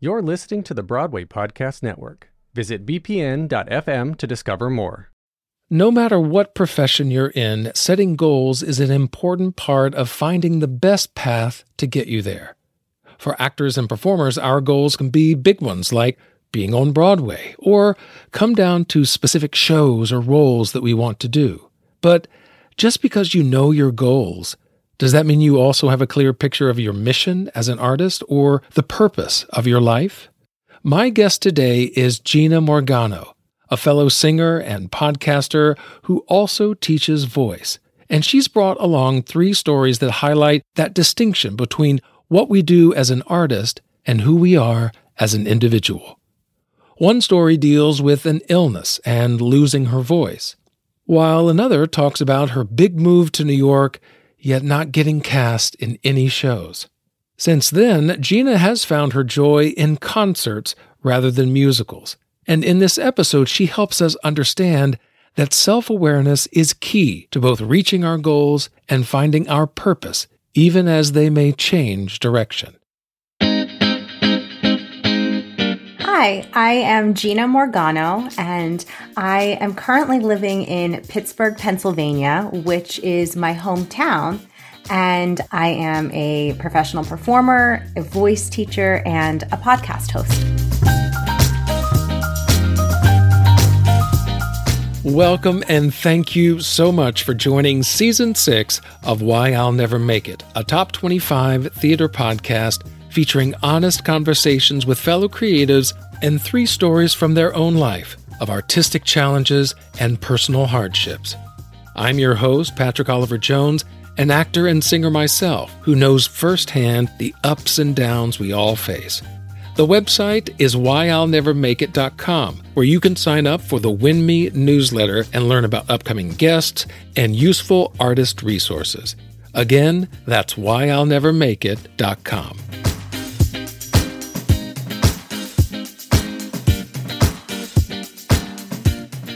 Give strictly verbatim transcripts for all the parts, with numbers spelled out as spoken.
You're listening to the Broadway Podcast Network. Visit b p n dot f m to discover more. No matter what profession you're in, setting goals is an important part of finding the best path to get you there. For actors and performers, our goals can be big ones like being on Broadway, or come down to specific shows or roles that we want to do. But just because you know your goals, does that mean you also have a clear picture of your mission as an artist or the purpose of your life? My guest today is Gina Morgano, a fellow singer and podcaster who also teaches voice. And she's brought along three stories that highlight that distinction between what we do as an artist and who we are as an individual. One story deals with an illness and losing her voice, while another talks about her big move to New York yet not getting cast in any shows. Since then, Gina has found her joy in concerts rather than musicals. And in this episode, she helps us understand that self-awareness is key to both reaching our goals and finding our purpose, even as they may change direction. Hi, I am Gina Morgano, and I am currently living in Pittsburgh, Pennsylvania, which is my hometown, and I am a professional performer, a voice teacher, and a podcast host. Welcome, and thank you so much for joining Season six of Why I'll Never Make It, a top twenty-five theater podcast featuring honest conversations with fellow creatives and three stories from their own life of artistic challenges and personal hardships. I'm your host, Patrick Oliver-Jones, an actor and singer myself who knows firsthand the ups and downs we all face. The website is why i'll never make it dot com, where you can sign up for the Win Me newsletter and learn about upcoming guests and useful artist resources. Again, that's why i'll never make it dot com.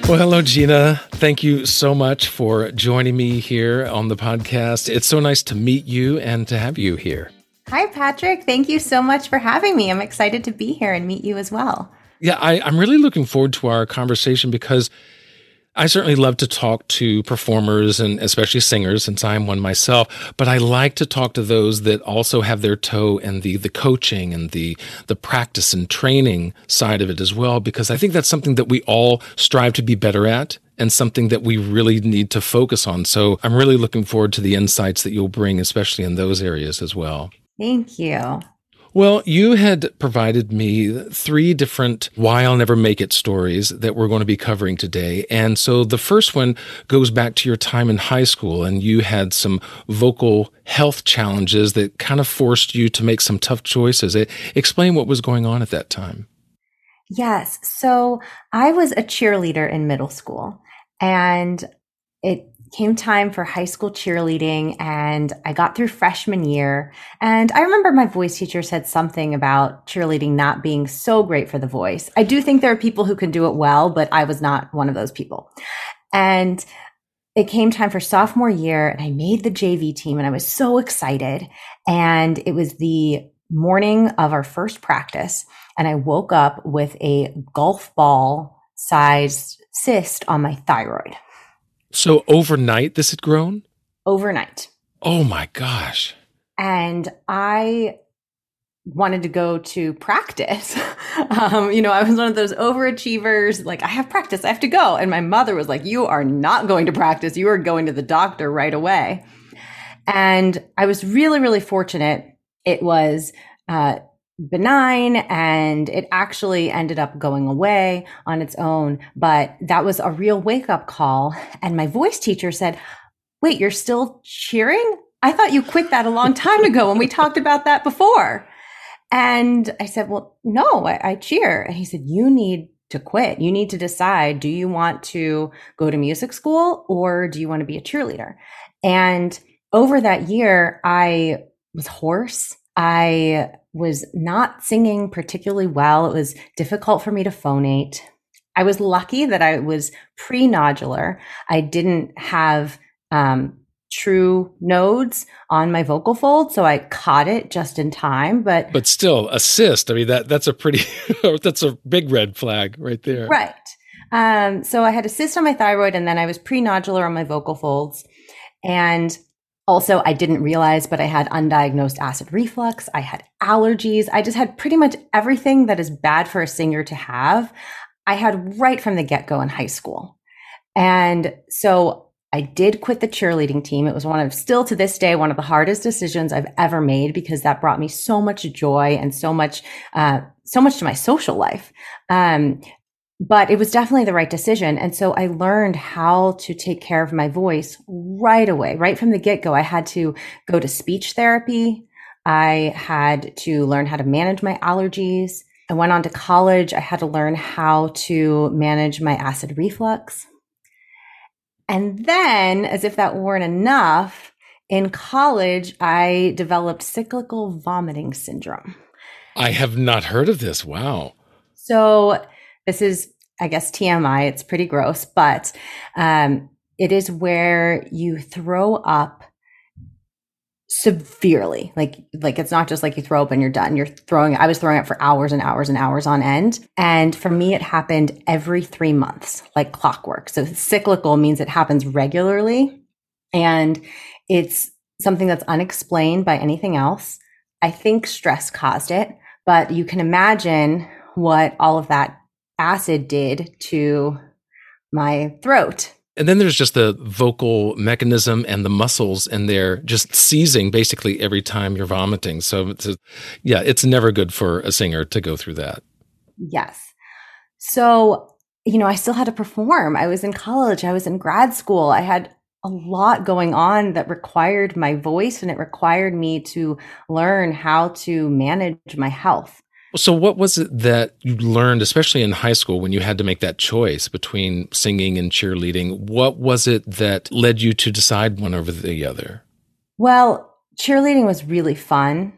Well, hello, Gina. Thank you so much for joining me here on the podcast. It's so nice to meet you and to have you here. Hi, Patrick. Thank you so much for having me. I'm excited to be here and meet you as well. Yeah, I, I'm really looking forward to our conversation because I certainly love to talk to performers and especially singers, since I'm one myself, but I like to talk to those that also have their toe in the the coaching and the the practice and training side of it as well, because I think that's something that we all strive to be better at and something that we really need to focus on. So I'm really looking forward to the insights that you'll bring, especially in those areas as well. Thank you. Well, you had provided me three different Why I'll Never Make It stories that we're going to be covering today. And so the first one goes back to your time in high school, and you had some vocal health challenges that kind of forced you to make some tough choices. Explain what was going on at that time. Yes. So I was a cheerleader in middle school, and it came time for high school cheerleading, and I got through freshman year. And I remember my voice teacher said something about cheerleading not being so great for the voice. I do think there are people who can do it well, but I was not one of those people. And it came time for sophomore year, and I made the J V team, and I was so excited. And it was the morning of our first practice, and I woke up with a golf ball sized cyst on my thyroid. So overnight, this had grown? Overnight. Oh my gosh. And I wanted to go to practice. um, you know, I was one of those overachievers, like, I have practice, I have to go. And my mother was like, you are not going to practice. You are going to the doctor right away. And I was really, really fortunate. It was uh, benign, and it actually ended up going away on its own. But that was a real wake-up call. And my voice teacher said, wait, you're still cheering? I thought you quit that a long time ago when we talked about that before. And I said, well, no, I, I cheer. And he said, you need to quit. You need to decide, do you want to go to music school or do you want to be a cheerleader? And over that year, I was hoarse. I was not singing particularly well. It was difficult for me to phonate. I was lucky that I was pre-nodular. I didn't have um, true nodes on my vocal fold. So I caught it just in time, but. But still, a cyst. I mean, that, that's a pretty, that's a big red flag right there. Right. Um, so I had a cyst on my thyroid, and then I was pre-nodular on my vocal folds. And also, I didn't realize, but I had undiagnosed acid reflux. I had allergies. I just had pretty much everything that is bad for a singer to have. I had right from the get-go in high school. And so I did quit the cheerleading team. It was one of, still to this day, one of the hardest decisions I've ever made, because that brought me so much joy and so much, uh, so much to my social life. Um, But it was definitely the right decision. And so I learned how to take care of my voice right away, right from the get-go. I had to go to speech therapy. I had to learn how to manage my allergies. I went on to college. I had to learn how to manage my acid reflux. And then, as if that weren't enough, in college, I developed cyclical vomiting syndrome. I have not heard of this. Wow. So this is, I guess, T M I. It's pretty gross, but um, it is where you throw up severely. Like, like it's not just like you throw up and you're done. You're throwing, I was throwing up for hours and hours and hours on end. And for me, it happened every three months, like clockwork. So cyclical means it happens regularly, and it's something that's unexplained by anything else. I think stress caused it, but you can imagine what all of that acid did to my throat. And then there's just the vocal mechanism and the muscles, and they're just seizing basically every time you're vomiting. So it's a, yeah, it's never good for a singer to go through that. Yes. So, you know, I still had to perform. I was in college. I was in grad school. I had a lot going on that required my voice, and it required me to learn how to manage my health. So what was it that you learned, especially in high school, when you had to make that choice between singing and cheerleading? What was it that led you to decide one over the other? Well, cheerleading was really fun,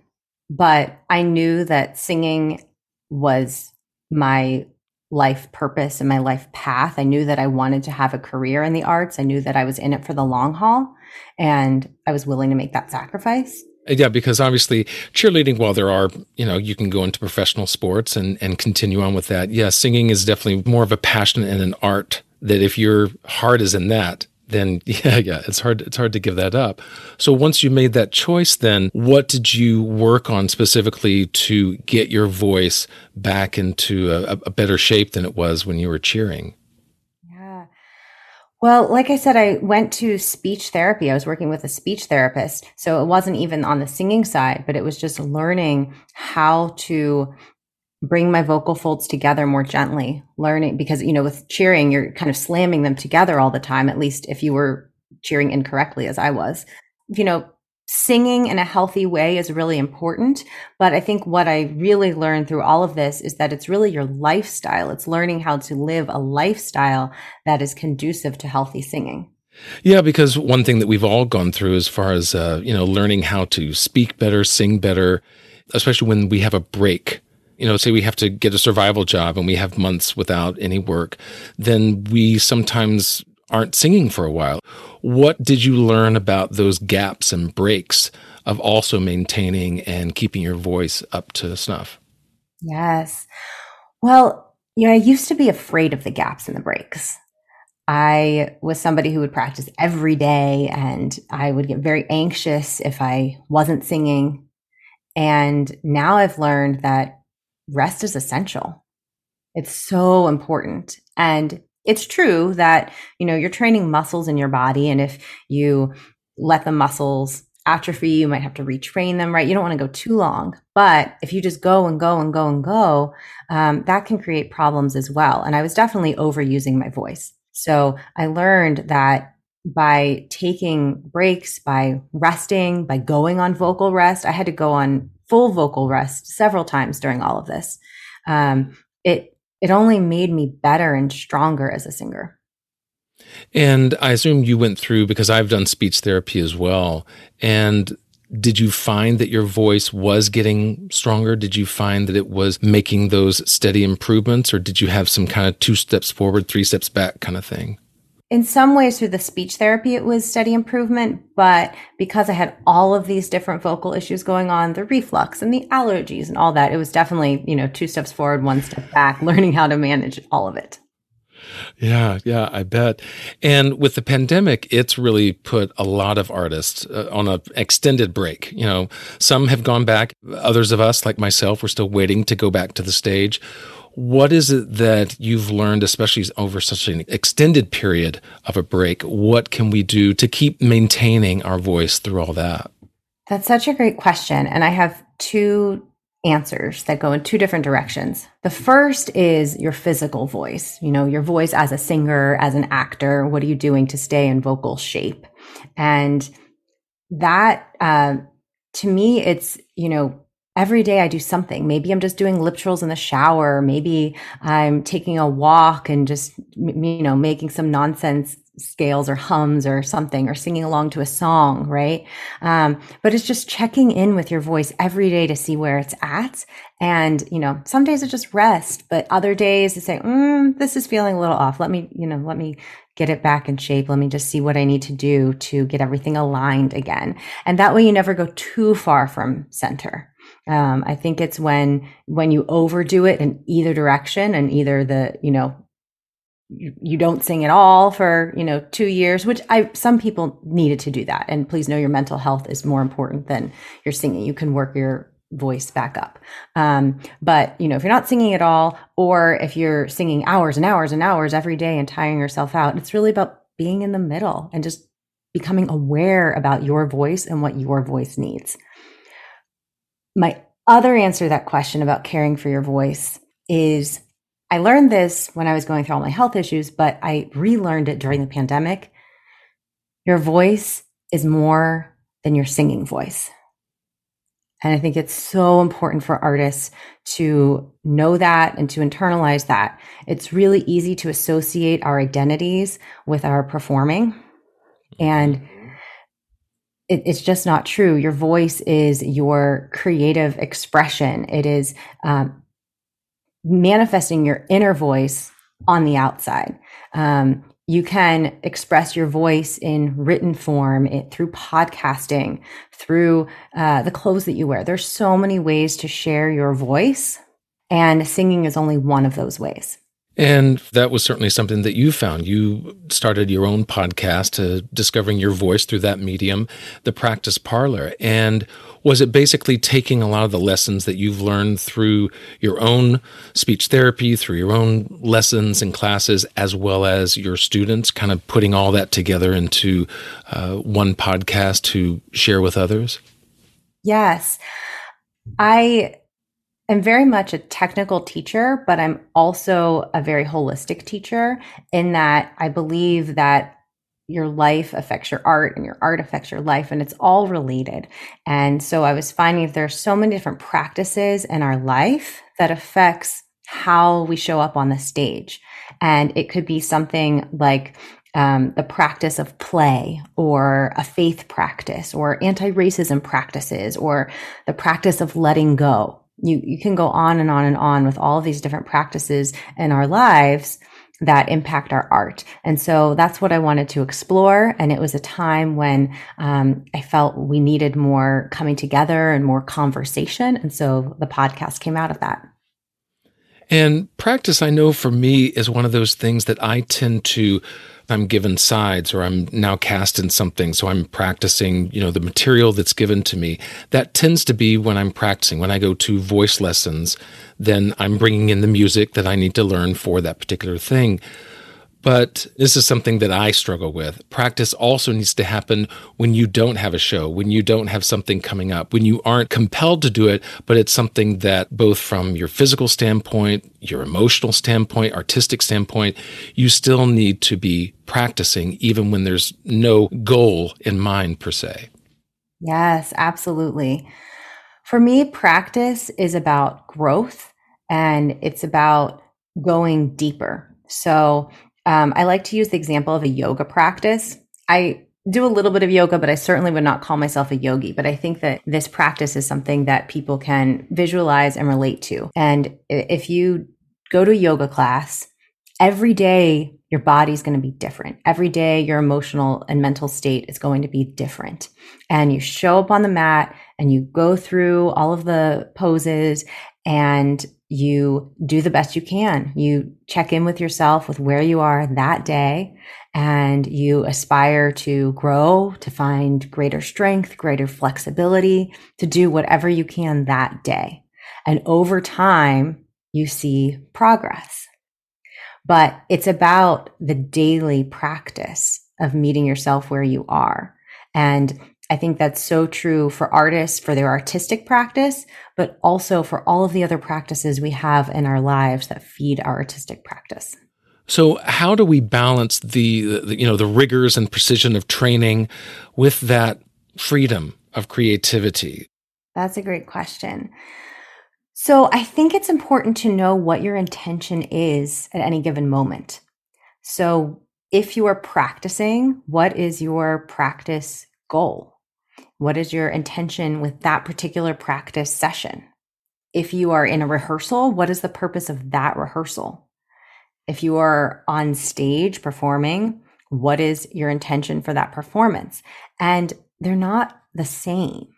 but I knew that singing was my life purpose and my life path. I knew that I wanted to have a career in the arts. I knew that I was in it for the long haul, and I was willing to make that sacrifice. Yeah, because obviously cheerleading, while there are, you know, you can go into professional sports and, and continue on with that. Yeah, singing is definitely more of a passion and an art that if your heart is in that, then yeah, yeah, it's hard, it's hard to give that up. So once you made that choice, then what did you work on specifically to get your voice back into a, a better shape than it was when you were cheering? Well, like I said, I went to speech therapy. I was working with a speech therapist. So it wasn't even on the singing side, but it was just learning how to bring my vocal folds together more gently, learning, because, you know, with cheering, you're kind of slamming them together all the time, at least if you were cheering incorrectly, as I was. You know, singing in a healthy way is really important. But I think what I really learned through all of this is that it's really your lifestyle. It's learning how to live a lifestyle that is conducive to healthy singing. Yeah, because one thing that we've all gone through as far as, uh, you know, learning how to speak better, sing better, especially when we have a break. You know, say we have to get a survival job and we have months without any work, then we sometimes aren't singing for a while. What did you learn about those gaps and breaks of also maintaining and keeping your voice up to snuff? Yes. Well, you know, I used to be afraid of the gaps and the breaks. I was somebody who would practice every day, and I would get very anxious if I wasn't singing. And now I've learned that rest is essential. It's so important. And it's true that, you know, you're training muscles in your body, and if you let the muscles atrophy, you might have to retrain them, right? You don't want to go too long. But if you just go and go and go and go, um, that can create problems as well. And I was definitely overusing my voice. So I learned that by taking breaks, by resting, by going on vocal rest, I had to go on full vocal rest several times during all of this. Um, it It only made me better and stronger as a singer. And I assume you went through, because I've done speech therapy as well. And did you find that your voice was getting stronger? Did you find that it was making those steady improvements? Or did you have some kind of two steps forward, three steps back kind of thing? in some ways through the speech therapy, it was steady improvement. But because I had all of these different vocal issues going on, the reflux and the allergies and all that, it was definitely, you know, two steps forward, one step back, learning how to manage all of it. Yeah, yeah, I bet. And with the pandemic, it's really put a lot of artists uh, on an extended break. You know, some have gone back. Others of us, like myself, we're still waiting to go back to the stage. What is it that you've learned, especially over such an extended period of a break? What can we do to keep maintaining our voice through all that? That's such a great question. And I have two answers that go in two different directions. The first is your physical voice, you know, your voice as a singer, as an actor. What are you doing to stay in vocal shape? And that, uh, to me, it's, you know, every day I do something. Maybe I'm just doing lip trills in the shower. Maybe I'm taking a walk and just, you know, making some nonsense scales or hums or something, or singing along to a song, right? Um, but it's just checking in with your voice every day to see where it's at. And, you know, some days it's just rest, but other days it's like, mm, this is feeling a little off. Let me, you know, let me get it back in shape. Let me just see what I need to do to get everything aligned again. And that way you never go too far from center. Um, I think it's when, when you overdo it in either direction, and either the, you know, you don't sing at all for, you know, two years, which I, some people needed to do that. And please know your mental health is more important than your singing. You can work your voice back up. Um, but, you know, if you're not singing at all, or if you're singing hours and hours and hours every day and tiring yourself out, it's really about being in the middle and just becoming aware about your voice and what your voice needs. My other answer to that question about caring for your voice is, I learned this when I was going through all my health issues, but I relearned it during the pandemic. Your voice is more than your singing voice. And I think it's so important for artists to know that and to internalize that. It's really easy to associate our identities with our performing. And it, it's just not true. Your voice is your creative expression. It is, um, manifesting your inner voice on the outside. Um, you can express your voice in written form, it, through podcasting, through uh, the clothes that you wear. There's so many ways to share your voice, and singing is only one of those ways. And that was certainly something that you found. You started your own podcast to discovering your voice through that medium, The Practice Parlor. And was it basically taking a lot of the lessons that you've learned through your own speech therapy, through your own lessons and classes, as well as your students, kind of putting all that together into uh, one podcast to share with others? Yes. I... I'm very much a technical teacher, but I'm also a very holistic teacher, in that I believe that your life affects your art and your art affects your life, and it's all related. And so I was finding that there are so many different practices in our life that affects how we show up on the stage. And it could be something like Um, the practice of play, or a faith practice, or anti-racism practices, or the practice of letting go. You you can go on and on and on with all of these different practices in our lives that impact our art. And so that's what I wanted to explore. And it was a time when um, I felt we needed more coming together and more conversation. And so the podcast came out of that. And practice, I know for me, is one of those things that I tend to, I'm given sides, or I'm now cast in something, so I'm practicing, you know, the material that's given to me. That tends to be when I'm practicing. When I go to voice lessons, then I'm bringing in the music that I need to learn for that particular thing. But this is something that I struggle with. Practice also needs to happen when you don't have a show, when you don't have something coming up, when you aren't compelled to do it, but it's something that both from your physical standpoint, your emotional standpoint, artistic standpoint, you still need to be practicing even when there's no goal in mind per se. Yes, absolutely. For me, practice is about growth, and it's about going deeper. So Um, I like to use the example of a yoga practice. I do a little bit of yoga, but I certainly would not call myself a yogi. But I think that this practice is something that people can visualize and relate to. And if you go to a yoga class every day your body's going to be different. Every day your emotional and mental state is going to be different. And you show up on the mat and you go through all of the poses and you do the best you can. You check in with yourself with where you are that day, and you aspire to grow, to find greater strength, greater flexibility, to do whatever you can that day. And over time, you see progress. But it's about the daily practice of meeting yourself where you are. And I think that's so true for artists, for their artistic practice, but also for all of the other practices we have in our lives that feed our artistic practice. So how do we balance the, the you know, the rigors and precision of training with that freedom of creativity? That's a great question. So I think it's important to know what your intention is at any given moment. So if you are practicing, what is your practice goal? What is your intention with that particular practice session? If you are in a rehearsal, what is the purpose of that rehearsal? If you are on stage performing, what is your intention for that performance? And they're not the same.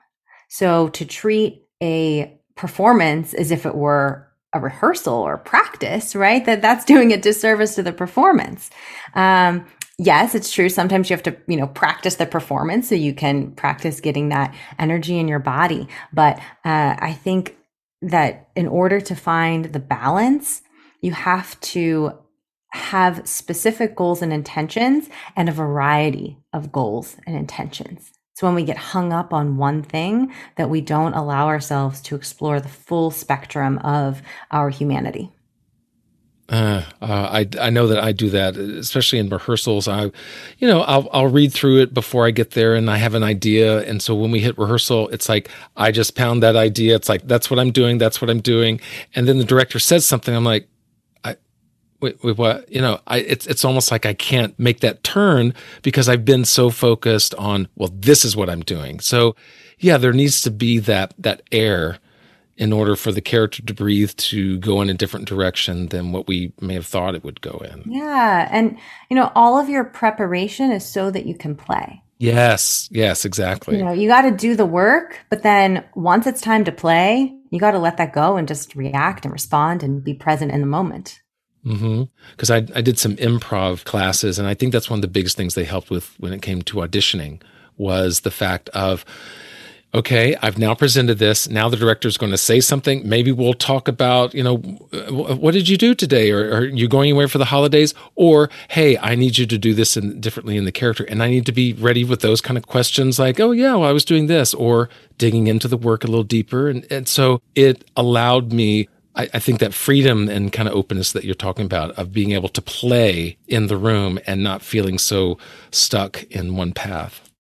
So to treat a performance as if it were a rehearsal or practice, right? That that's doing a disservice to the performance. Um, yes, it's true. Sometimes you have to, you know, practice the performance so you can practice getting that energy in your body. But uh, I think that in order to find the balance, you have to have specific goals and intentions and a variety of goals and intentions. So when we get hung up on one thing, that we don't allow ourselves to explore the full spectrum of our humanity. Uh, uh, I I know that I do that, especially in rehearsals. I, you know, I'll I'll read through it before I get there, and I have an idea. And so when we hit rehearsal, it's like I just pound that idea. It's like that's what I'm doing. That's what I'm doing. And then the director says something. I'm like, I, wait, wait, what? You know, I it's it's almost like I can't make that turn because I've been so focused on, well, this is what I'm doing. So yeah, there needs to be that that air in order for the character to breathe, to go in a different direction than what we may have thought it would go in. Yeah. And, you know, all of your preparation is so that you can play. Yes. Yes, exactly. You know, you got to do the work, but then once it's time to play, you got to let that go and just react and respond and be present in the moment. Mm-hmm. Because I, I did some improv classes, and I think that's one of the biggest things they helped with when it came to auditioning was the fact of, okay, I've now presented this. Now the director's going to say something. Maybe we'll talk about, you know, what did you do today? Or are you going away for the holidays? Or, hey, I need you to do this in, differently in the character. And I need to be ready with those kind of questions like, oh, yeah, well, I was doing this. Or digging into the work a little deeper. And, and so it allowed me, I, I think, that freedom and kind of openness that you're talking about of being able to play in the room and not feeling so stuck in one path.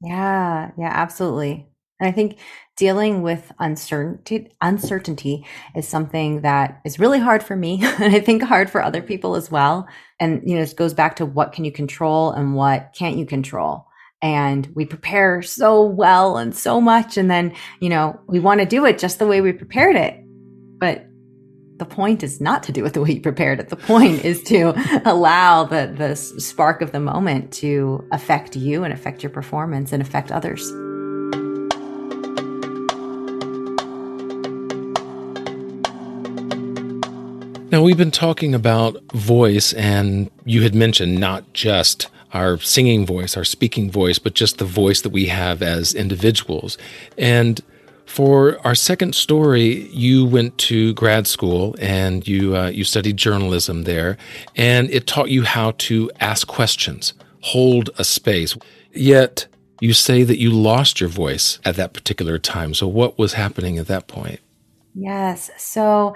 Yeah, yeah, absolutely. And I think dealing with uncertainty, uncertainty is something that is really hard for me, and I think hard for other people as well. And, you know, it goes back to what can you control and what can't you control. And we prepare so well and so much, and then, you know, we want to do it just the way we prepared it. But the point is not to do it the way you prepared it. The point is to allow the, the spark of the moment to affect you and affect your performance and affect others. Now, we've been talking about voice, and you had mentioned not just our singing voice, our speaking voice, but just the voice that we have as individuals. And for our second story, you went to grad school and you uh, you studied journalism there, and it taught you how to ask questions, hold a space. Yet you say that you lost your voice at that particular time. So what was happening at that point? Yes. So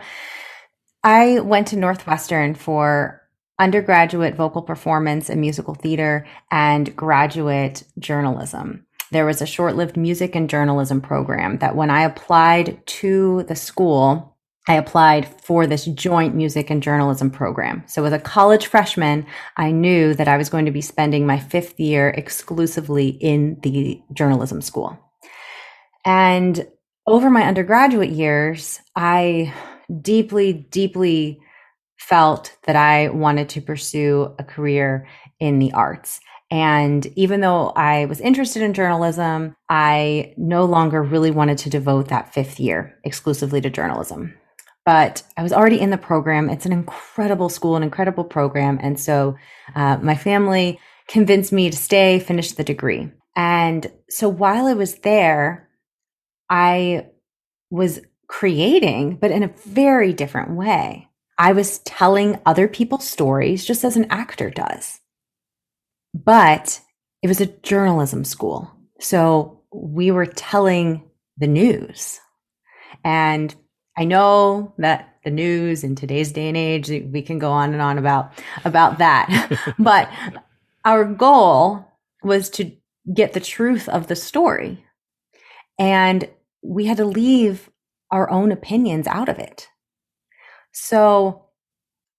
I went to Northwestern for undergraduate vocal performance and musical theater and graduate journalism. There was a short-lived music and journalism program that when I applied to the school, I applied for this joint music and journalism program. So as a college freshman, I knew that I was going to be spending my fifth year exclusively in the journalism school. And over my undergraduate years, I deeply, deeply felt that I wanted to pursue a career in the arts. And even though I was interested in journalism, I no longer really wanted to devote that fifth year exclusively to journalism. But I was already in the program. It's an incredible school, an incredible program. And so uh, my family convinced me to stay, finish the degree. And so while I was there, I was creating, but in a very different way. I was telling other people's stories just as an actor does. But it was a journalism school. So we were telling the news. And I know that the news in today's day and age, we can go on and on about, about that. But our goal was to get the truth of the story. And we had to leave our own opinions out of it. So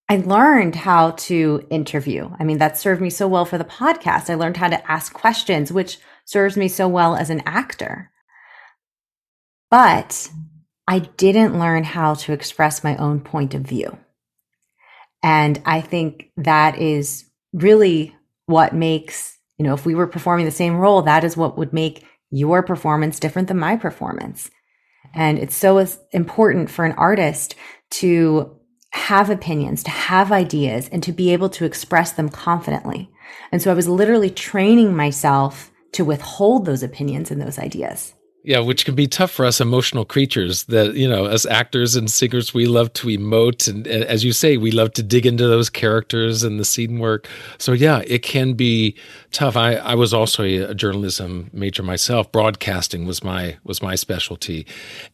I learned how to interview. I mean, that served me so well for the podcast. I learned how to ask questions, which serves me so well as an actor. But I didn't learn how to express my own point of view. And I think that is really what makes, you know, if we were performing the same role, that is what would make your performance different than my performance. And it's so important for an artist to have opinions, to have ideas, and to be able to express them confidently. And so I was literally training myself to withhold those opinions and those ideas. Yeah, which can be tough for us emotional creatures that, you know, as actors and singers, we love to emote. And, and as you say, we love to dig into those characters and the scene work. So yeah, it can be tough. I, I was also a journalism major myself. Broadcasting was my was my specialty.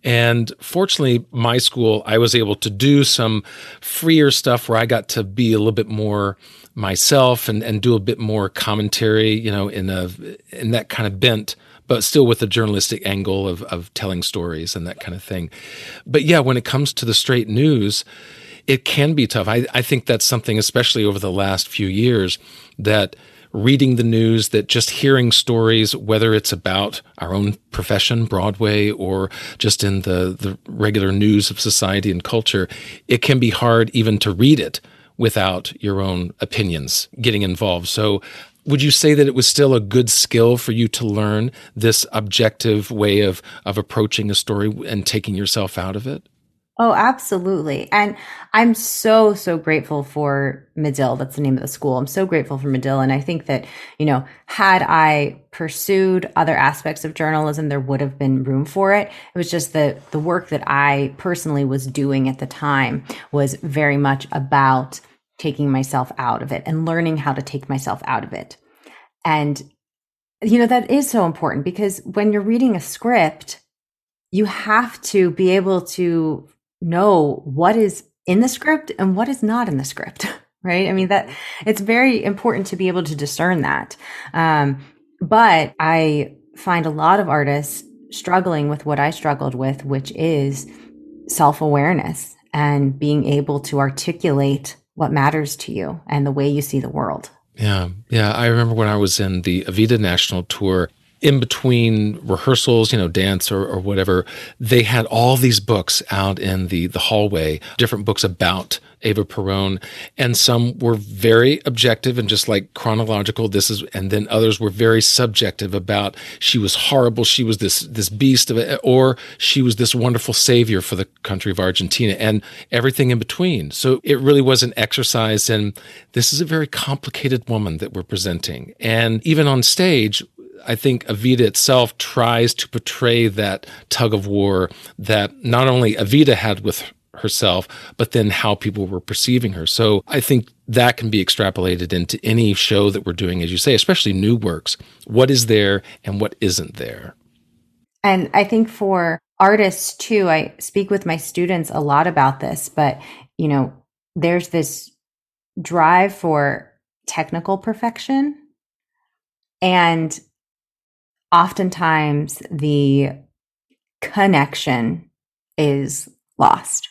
And fortunately, my school, I was able to do some freer stuff where I got to be a little bit more myself and, and do a bit more commentary, you know, in a in that kind of bent, but still with a journalistic angle of, of telling stories and that kind of thing. But yeah, when it comes to the straight news, it can be tough. I, I think that's something, especially over the last few years, that reading the news, that just hearing stories, whether it's about our own profession, Broadway, or just in the, the regular news of society and culture, it can be hard even to read it without your own opinions getting involved. So would you say that it was still a good skill for you to learn this objective way of of approaching a story and taking yourself out of it? Oh, absolutely. And I'm so, so grateful for Medill. That's the name of the school. I'm so grateful for Medill. And I think that, you know, had I pursued other aspects of journalism, there would have been room for it. It was just the, the work that I personally was doing at the time was very much about taking myself out of it and learning how to take myself out of it. And, you know, that is so important because when you're reading a script, you have to be able to know what is in the script and what is not in the script, right? I mean, that it's very important to be able to discern that. Um, but I find a lot of artists struggling with what I struggled with, which is self-awareness and being able to articulate what matters to you and the way you see the world. Yeah. Yeah. I remember when I was in the Evita National Tour, in between rehearsals, you know, dance or, or whatever, they had all these books out in the, the hallway, different books about Eva Peron. And some were very objective and just like chronological. This is, and then others were very subjective about she was horrible. She was this, this beast of it, or she was this wonderful savior for the country of Argentina and everything in between. So it really was an exercise. And this is a very complicated woman that we're presenting. And even on stage, I think Evita itself tries to portray that tug of war that not only Evita had with herself, but then how people were perceiving her. So I think that can be extrapolated into any show that we're doing, as you say, especially new works. What is there and what isn't there? And I think for artists too, I speak with my students a lot about this, but you know, there's this drive for technical perfection. And oftentimes the connection is lost.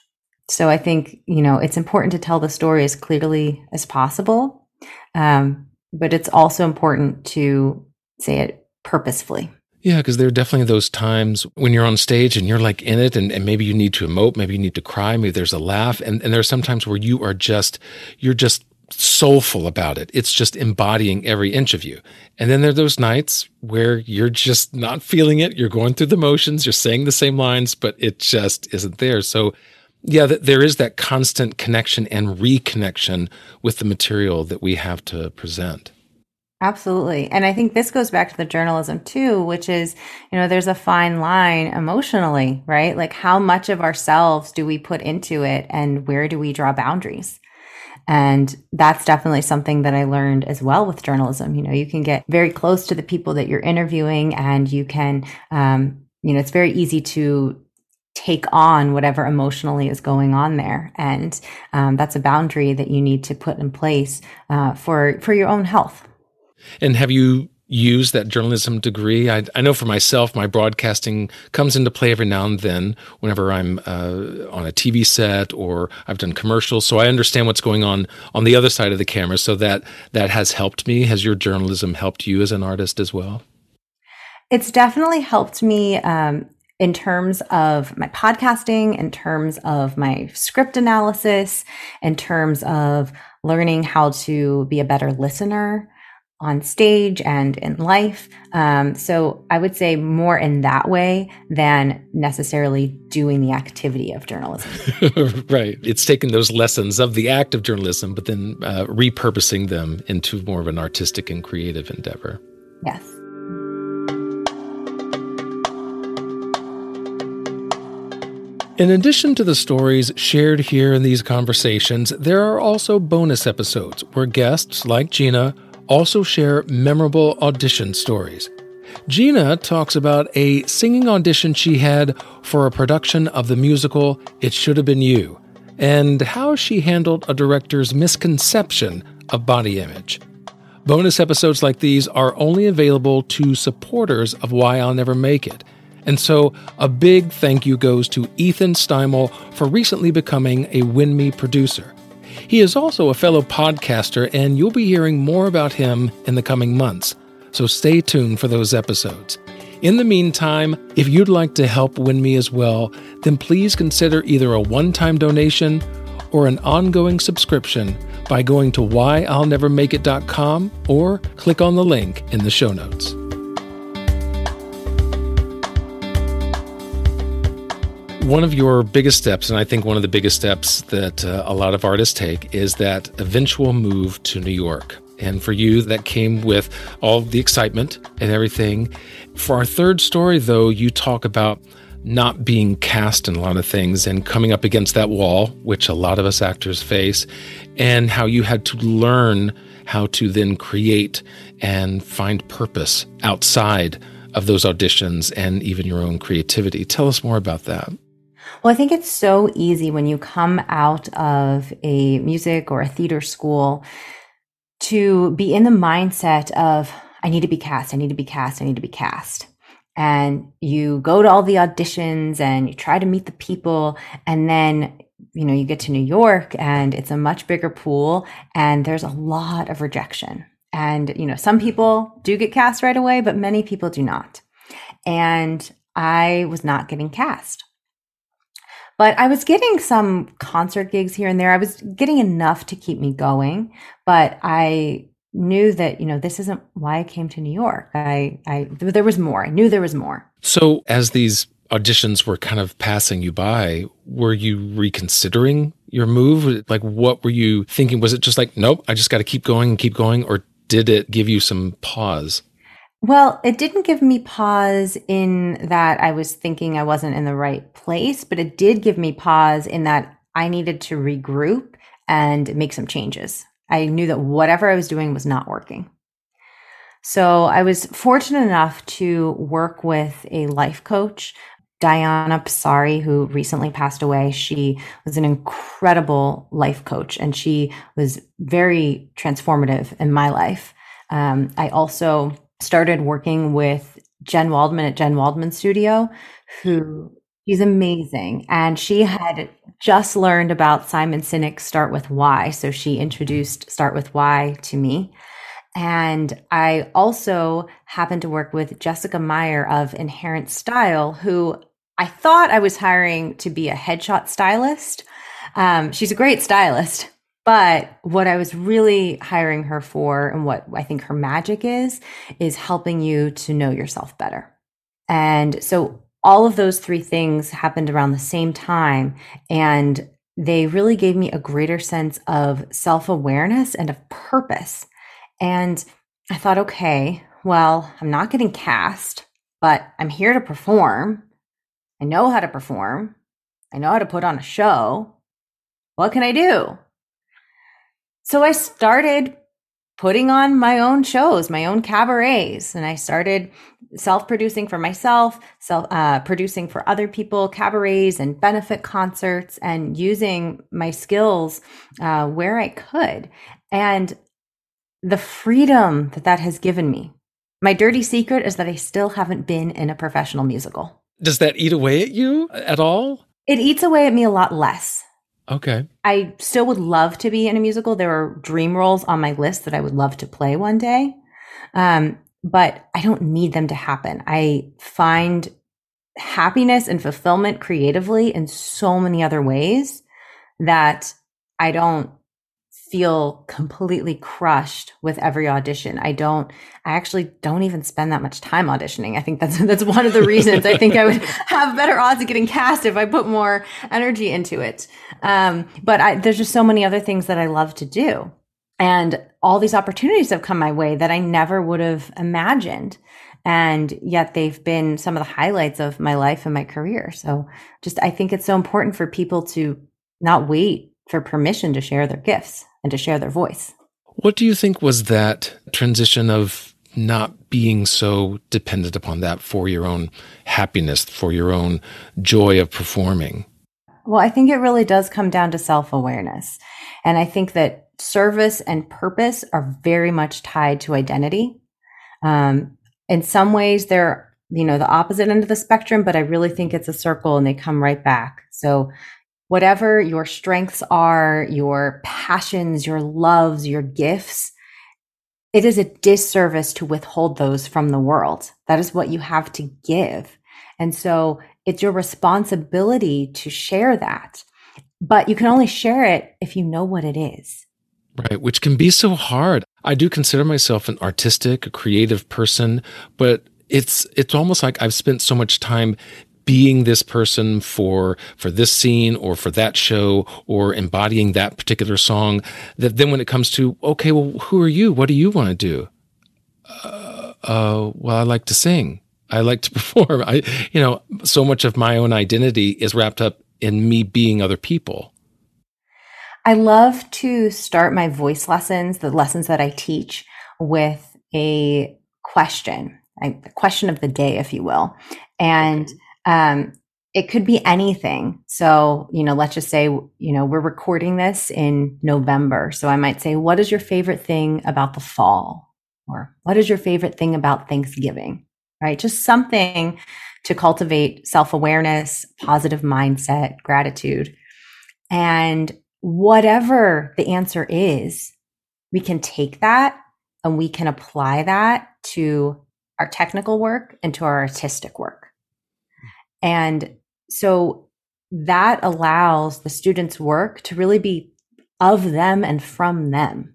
So I think, you know, it's important to tell the story as clearly as possible, um, but it's also important to say it purposefully. Yeah, because there are definitely those times when you're on stage and you're like in it, and, and maybe you need to emote, maybe you need to cry, maybe there's a laugh. And, and there are some times where you are just, you're just soulful about it. It's just embodying every inch of you. And then there are those nights where you're just not feeling it. You're going through the motions, you're saying the same lines, but it just isn't there. So yeah, th- there is that constant connection and reconnection with the material that we have to present. Absolutely. And I think this goes back to the journalism too, which is, you know, there's a fine line emotionally, right? Like how much of ourselves do we put into it and where do we draw boundaries? And that's definitely something that I learned as well with journalism. You know, you can get very close to the people that you're interviewing and you can, um, you know, it's very easy to take on whatever emotionally is going on there. And um, that's a boundary that you need to put in place uh, for, for your own health. And have you used that journalism degree? I, I know for myself, my broadcasting comes into play every now and then whenever I'm uh, on a T V set or I've done commercials. So I understand what's going on on the other side of the camera. So that that has helped me. Has your journalism helped you as an artist as well? It's definitely helped me um, in terms of my podcasting, in terms of my script analysis, in terms of learning how to be a better listener on stage and in life. Um, so I would say more in that way than necessarily doing the activity of journalism. Right. It's taking those lessons of the act of journalism, but then uh, repurposing them into more of an artistic and creative endeavor. Yes. In addition to the stories shared here in these conversations, there are also bonus episodes where guests like Gina also share memorable audition stories. Gina talks about a singing audition she had for a production of the musical It Should Have Been You, and how she handled a director's misconception of body image. Bonus episodes like these are only available to supporters of Why I'll Never Make It. And so a big thank you goes to Ethan Steimel for recently becoming a Win Me producer. He is also a fellow podcaster, and you'll be hearing more about him in the coming months, so stay tuned for those episodes. In the meantime, if you'd like to help Win Me as well, then please consider either a one-time donation or an ongoing subscription by going to why i'll never make it dot com or click on the link in the show notes. One of your biggest steps, and I think one of the biggest steps that uh, a lot of artists take, is that eventual move to New York. And for you, that came with all the excitement and everything. For our third story, though, you talk about not being cast in a lot of things and coming up against that wall, which a lot of us actors face, and how you had to learn how to then create and find purpose outside of those auditions and even your own creativity. Tell us more about that. Well, I think it's so easy when you come out of a music or a theater school to be in the mindset of, I need to be cast, I need to be cast, I need to be cast. And you go to all the auditions and you try to meet the people. And then, you know, you get to New York and it's a much bigger pool and there's a lot of rejection. And, you know, some people do get cast right away, but many people do not. And I was not getting cast. But I was getting some concert gigs here and there. I was getting enough to keep me going, but I knew that, you know, this isn't why I came to New York. I, I there was more. I knew there was more. So as these auditions were kind of passing you by, were you reconsidering your move? Like, what were you thinking? Was it just like, nope, I just got to keep going and keep going? Or did it give you some pause? Well, it didn't give me pause in that I was thinking I wasn't in the right place, but it did give me pause in that I needed to regroup and make some changes. I knew that whatever I was doing was not working. So I was fortunate enough to work with a life coach, Diana Passari, who recently passed away. She was an incredible life coach, and she was very transformative in my life. Um, I also started working with Jen Waldman at Jen Waldman Studio, who she's amazing. And she had just learned about Simon Sinek's Start With Why. So she introduced Start With Why to me. And I also happen to work with Jessica Meyer of Inherent Style, who I thought I was hiring to be a headshot stylist. Um, she's a great stylist, but what I was really hiring her for, and what I think her magic is, is helping you to know yourself better. And so all of those three things happened around the same time, and they really gave me a greater sense of self-awareness and of purpose. And I thought, okay, well, I'm not getting cast, but I'm here to perform. I know how to perform. I know how to put on a show. What can I do? So I started putting on my own shows, my own cabarets, and I started self-producing for myself, self, uh, producing for other people, cabarets and benefit concerts, and using my skills uh, where I could. And the freedom that that has given me. My dirty secret is that I still haven't been in a professional musical. Does that eat away at you at all? It eats away at me a lot less. Okay. I still would love to be in a musical. There are dream roles on my list that I would love to play one day. Um, but I don't need them to happen. I find happiness and fulfillment creatively in so many other ways that I don't feel completely crushed with every audition. I don't, I actually don't even spend that much time auditioning. I think that's, that's one of the reasons I think I would have better odds of getting cast if I put more energy into it. Um, but I, there's just so many other things that I love to do. And all these opportunities have come my way that I never would have imagined. And yet they've been some of the highlights of my life and my career. So just, I think it's so important for people to not wait for permission to share their gifts and to share their voice. What do you think was that transition of not being so dependent upon that for your own happiness, for your own joy of performing? Well, I think it really does come down to self-awareness. And I think that service and purpose are very much tied to identity. Um, in some ways, they're, you know, the opposite end of the spectrum, but I really think it's a circle and they come right back. So whatever your strengths are, your passions, your loves, your gifts, it is a disservice to withhold those from the world. That is what you have to give. And so it's your responsibility to share that. But you can only share it if you know what it is. Right, which can be so hard. I do consider myself an artistic, a creative person, but it's it's almost like I've spent so much time being this person for for this scene or for that show or embodying that particular song, that then when it comes to, okay, well, who are you? What do you want to do? Uh, uh, well, I like to sing. I like to perform. I, you know, so much of my own identity is wrapped up in me being other people. I love to start my voice lessons, the lessons that I teach, with a question, a question of the day, if you will. And Um, it could be anything. So, you know, let's just say, you know, we're recording this in November. So I might say, what is your favorite thing about the fall? Or what is your favorite thing about Thanksgiving? Right? Just something to cultivate self-awareness, positive mindset, gratitude. And whatever the answer is, we can take that and we can apply that to our technical work and to our artistic work. And so that allows the students' work to really be of them and from them.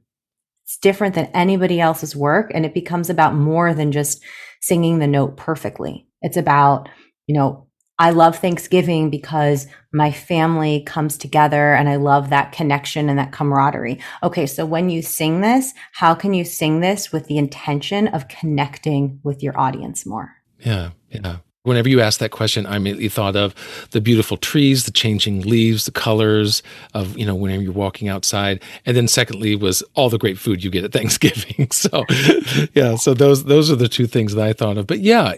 It's different than anybody else's work. And it becomes about more than just singing the note perfectly. It's about, you know, I love Thanksgiving because my family comes together and I love that connection and that camaraderie. Okay, so when you sing this, how can you sing this with the intention of connecting with your audience more? Yeah, yeah. Whenever you ask that question, I immediately thought of the beautiful trees, the changing leaves, the colors of, you know, whenever you're walking outside. And then secondly was all the great food you get at Thanksgiving. So yeah, so those those are the two things that I thought of. But yeah,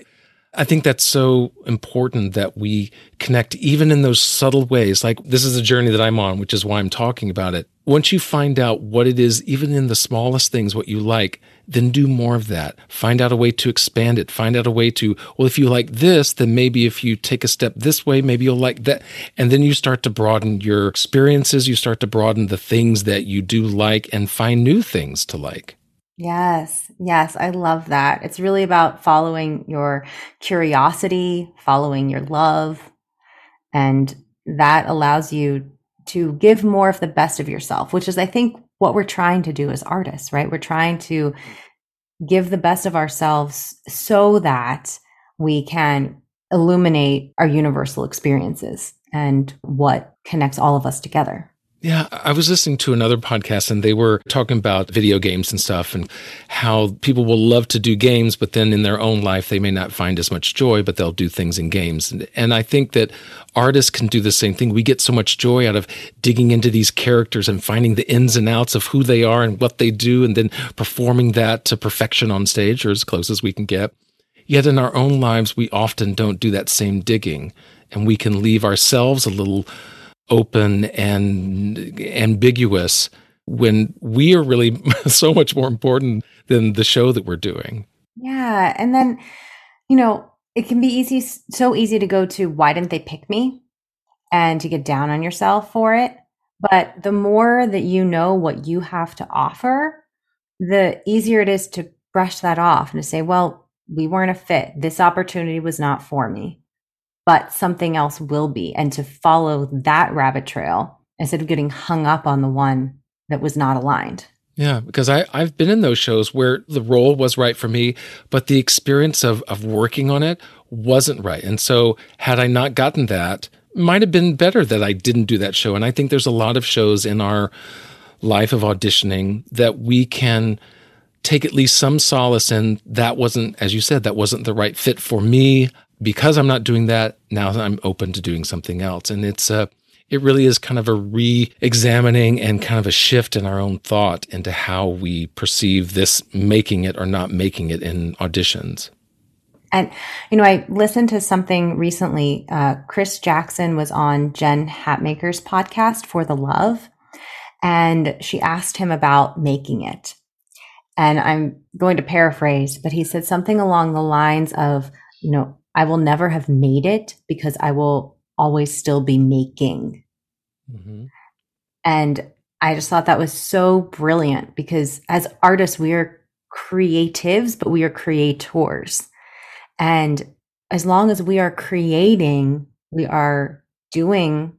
I think that's so important that we connect even in those subtle ways. Like this is a journey that I'm on, which is why I'm talking about it. Once you find out what it is, even in the smallest things, what you like, then do more of that. Find out a way to expand it. Find out a way to, well, if you like this, then maybe if you take a step this way, maybe you'll like that. And then you start to broaden your experiences. You start to broaden the things that you do like and find new things to like. Yes, yes, I love that. It's really about following your curiosity, following your love, and that allows you to give more of the best of yourself, which is, I think, what we're trying to do as artists, right? We're trying to give the best of ourselves so that we can illuminate our universal experiences and what connects all of us together. Yeah, I was listening to another podcast and they were talking about video games and stuff and how people will love to do games, but then in their own life, they may not find as much joy, but they'll do things in games. And, and I think that artists can do the same thing. We get so much joy out of digging into these characters and finding the ins and outs of who they are and what they do, and then performing that to perfection on stage, or as close as we can get. Yet in our own lives, we often don't do that same digging, and we can leave ourselves a little open and ambiguous when we are really so much more important than the show that we're doing. Yeah. And then, you know, it can be easy, so easy to go to, why didn't they pick me? And to get down on yourself for it. But the more that you know what you have to offer, the easier it is to brush that off and to say, well, we weren't a fit. This opportunity was not for me, but something else will be, and to follow that rabbit trail instead of getting hung up on the one that was not aligned. Yeah, because I, I've been in those shows where the role was right for me, but the experience of of working on it wasn't right. And so had I not gotten that, it might have been better that I didn't do that show. And I think there's a lot of shows in our life of auditioning that we can take at least some solace in. That wasn't, as you said, that wasn't the right fit for me. Because I'm not doing that, now I'm open to doing something else. And it's a, it really is kind of a re-examining and kind of a shift in our own thought into how we perceive this making it or not making it in auditions. And, you know, I listened to something recently. Uh, Chris Jackson was on Jen Hatmaker's podcast, For the Love, and she asked him about making it. And I'm going to paraphrase, but he said something along the lines of, you know, I will never have made it because I will always still be making. Mm-hmm. And I just thought that was so brilliant, because as artists, we are creatives, but we are creators. And as long as we are creating, we are doing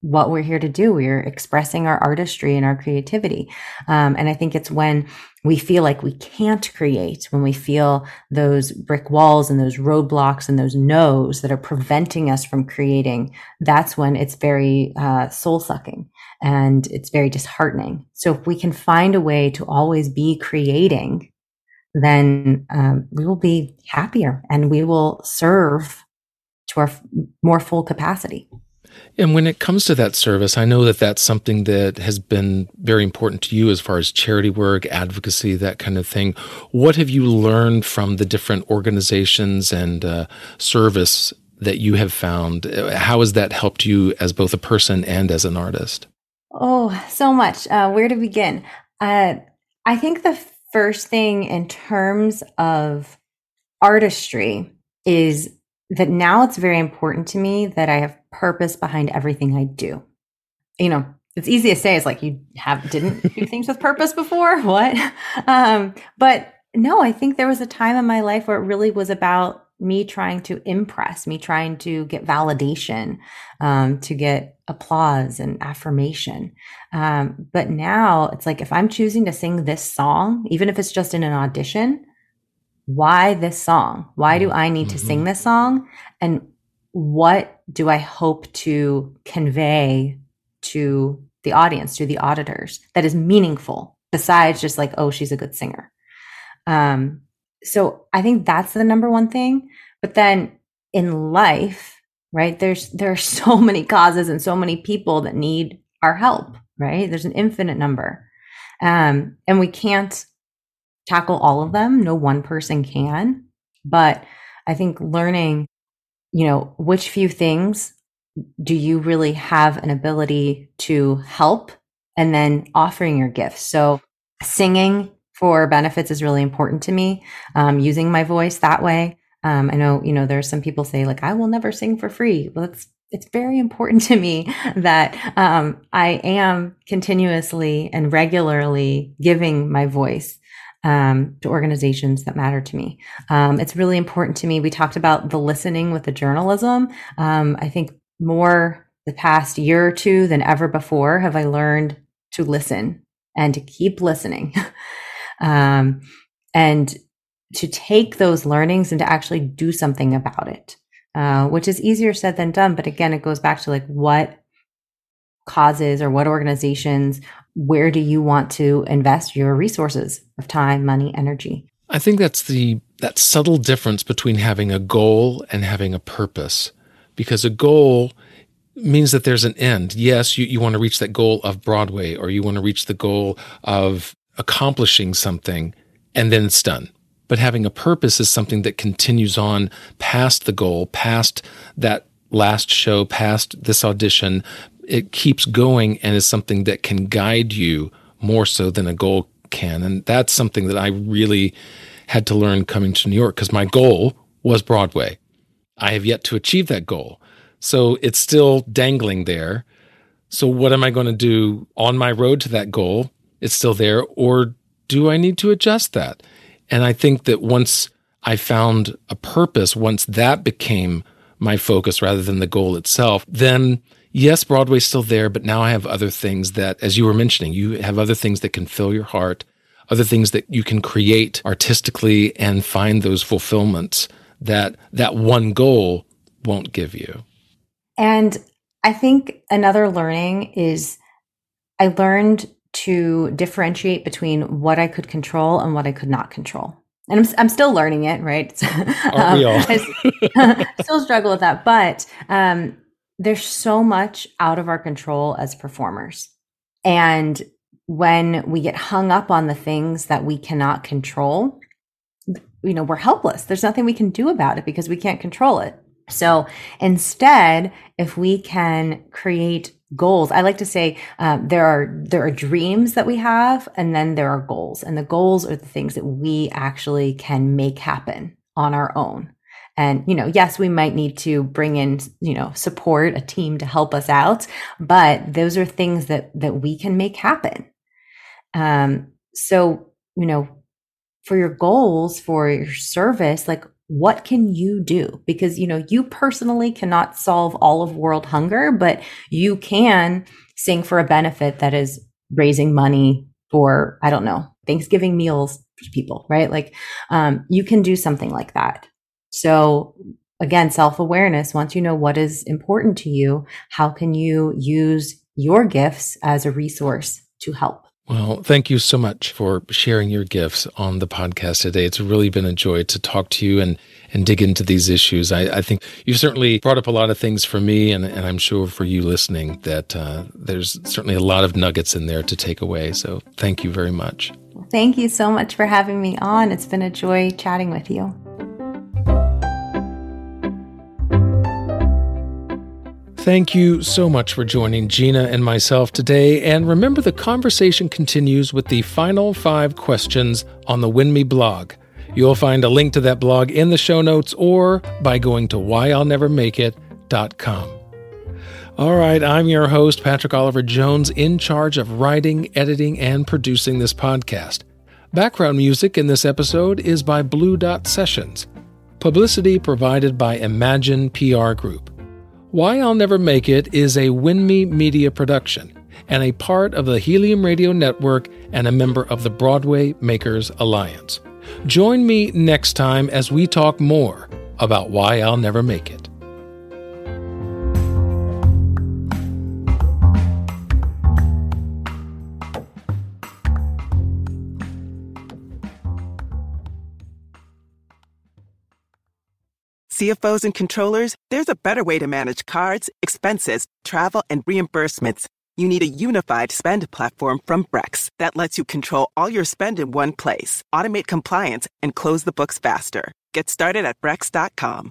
what we're here to do. We are expressing our artistry and our creativity. Um, and I think it's when we feel like we can't create, when we feel those brick walls and those roadblocks and those no's that are preventing us from creating, that's when it's very uh, soul-sucking and it's very disheartening. So if we can find a way to always be creating, then um, we will be happier and we will serve to our f- more full capacity. And when it comes to that service, I know that that's something that has been very important to you as far as charity work, advocacy, that kind of thing. What have you learned from the different organizations and uh, service that you have found? How has that helped you as both a person and as an artist? Oh, so much. Uh, where to begin? Uh, I think the first thing in terms of artistry is that now it's very important to me that I have purpose behind everything I do. You know, it's easy to say, it's like, you have didn't do things with purpose before, what? Um, but no, I think there was a time in my life where it really was about me trying to impress, me trying to get validation, um, to get applause and affirmation. Um, but now it's like, if I'm choosing to sing this song, even if it's just in an audition, why this song? Why do I need mm-hmm. to sing this song? And what do I hope to convey to the audience, to the auditors, that is meaningful besides just like, oh, she's a good singer? Um, so I think that's the number one thing. But then in life, right, there's, there are so many causes and so many people that need our help, right? There's an infinite number. Um, and we can't tackle all of them. No one person can. But I think learning, you know, which few things do you really have an ability to help, and then offering your gifts. So singing for benefits is really important to me, um, using my voice that way. Um, I know, you know, there are some people say like, I will never sing for free. Well, it's, it's very important to me that um, I am continuously and regularly giving my voice um, to organizations that matter to me. Um, it's really important to me. We talked about the listening with the journalism. Um, I think more the past year or two than ever before have I learned to listen and to keep listening um, and to take those learnings and to actually do something about it, uh, which is easier said than done. But again, it goes back to like what causes or what organizations, where do you want to invest your resources of time, money, energy? I think that's the that subtle difference between having a goal and having a purpose, because a goal means that there's an end. Yes, you, you want to reach that goal of Broadway, or you want to reach the goal of accomplishing something, and then it's done. But having a purpose is something that continues on past the goal, past that last show, past this audition. It keeps going and is something that can guide you more so than a goal can. And that's something that I really had to learn coming to New York, because my goal was Broadway. I have yet to achieve that goal. So it's still dangling there. So what am I going to do on my road to that goal? It's still there, or do I need to adjust that? And I think that once I found a purpose, once that became my focus rather than the goal itself, then yes, Broadway's still there, but now I have other things that, as you were mentioning, you have other things that can fill your heart, other things that you can create artistically and find those fulfillments that that one goal won't give you. And I think another learning is I learned to differentiate between what I could control and what I could not control. And I'm I'm still learning it, right? Aren't we all? um, I still struggle with that. But um, there's so much out of our control as performers. And when we get hung up on the things that we cannot control, you know, we're helpless. There's nothing we can do about it because we can't control it. So instead, if we can create goals. I like to say um, there are there are dreams that we have, and then there are goals. And the goals are the things that we actually can make happen on our own. And, you know, yes, we might need to bring in, you know, support, a team to help us out, but those are things that that we can make happen. Um, so, you know, for your goals, for your service, like, what can you do? Because, you know, you personally cannot solve all of world hunger, but you can sing for a benefit that is raising money for, I don't know, Thanksgiving meals for people, right? Like, um, you can do something like that. So again, self-awareness, once you know what is important to you, how can you use your gifts as a resource to help? Well, thank you so much for sharing your gifts on the podcast today. It's really been a joy to talk to you and, and dig into these issues. I, I think you've certainly brought up a lot of things for me, and, and I'm sure for you listening that uh, there's certainly a lot of nuggets in there to take away. So thank you very much. Well, thank you so much for having me on. It's been a joy chatting with you. Thank you so much for joining Gina and myself today. And remember, the conversation continues with the final five questions on the Win Me blog. You'll find a link to that blog in the show notes or by going to why I'll never make it dot com. All right, I'm your host, Patrick Oliver-Jones, in charge of writing, editing, and producing this podcast. Background music in this episode is by Blue Dot Sessions. Publicity provided by Imagine P R Group. Why I'll Never Make It is a Win Me Media production and a part of the Helium Radio Network and a member of the Broadway Makers Alliance. Join me next time as we talk more about why I'll never make it. C F Os and controllers, there's a better way to manage cards, expenses, travel, and reimbursements. You need a unified spend platform from Brex that lets you control all your spend in one place, automate compliance, and close the books faster. Get started at Brex dot com.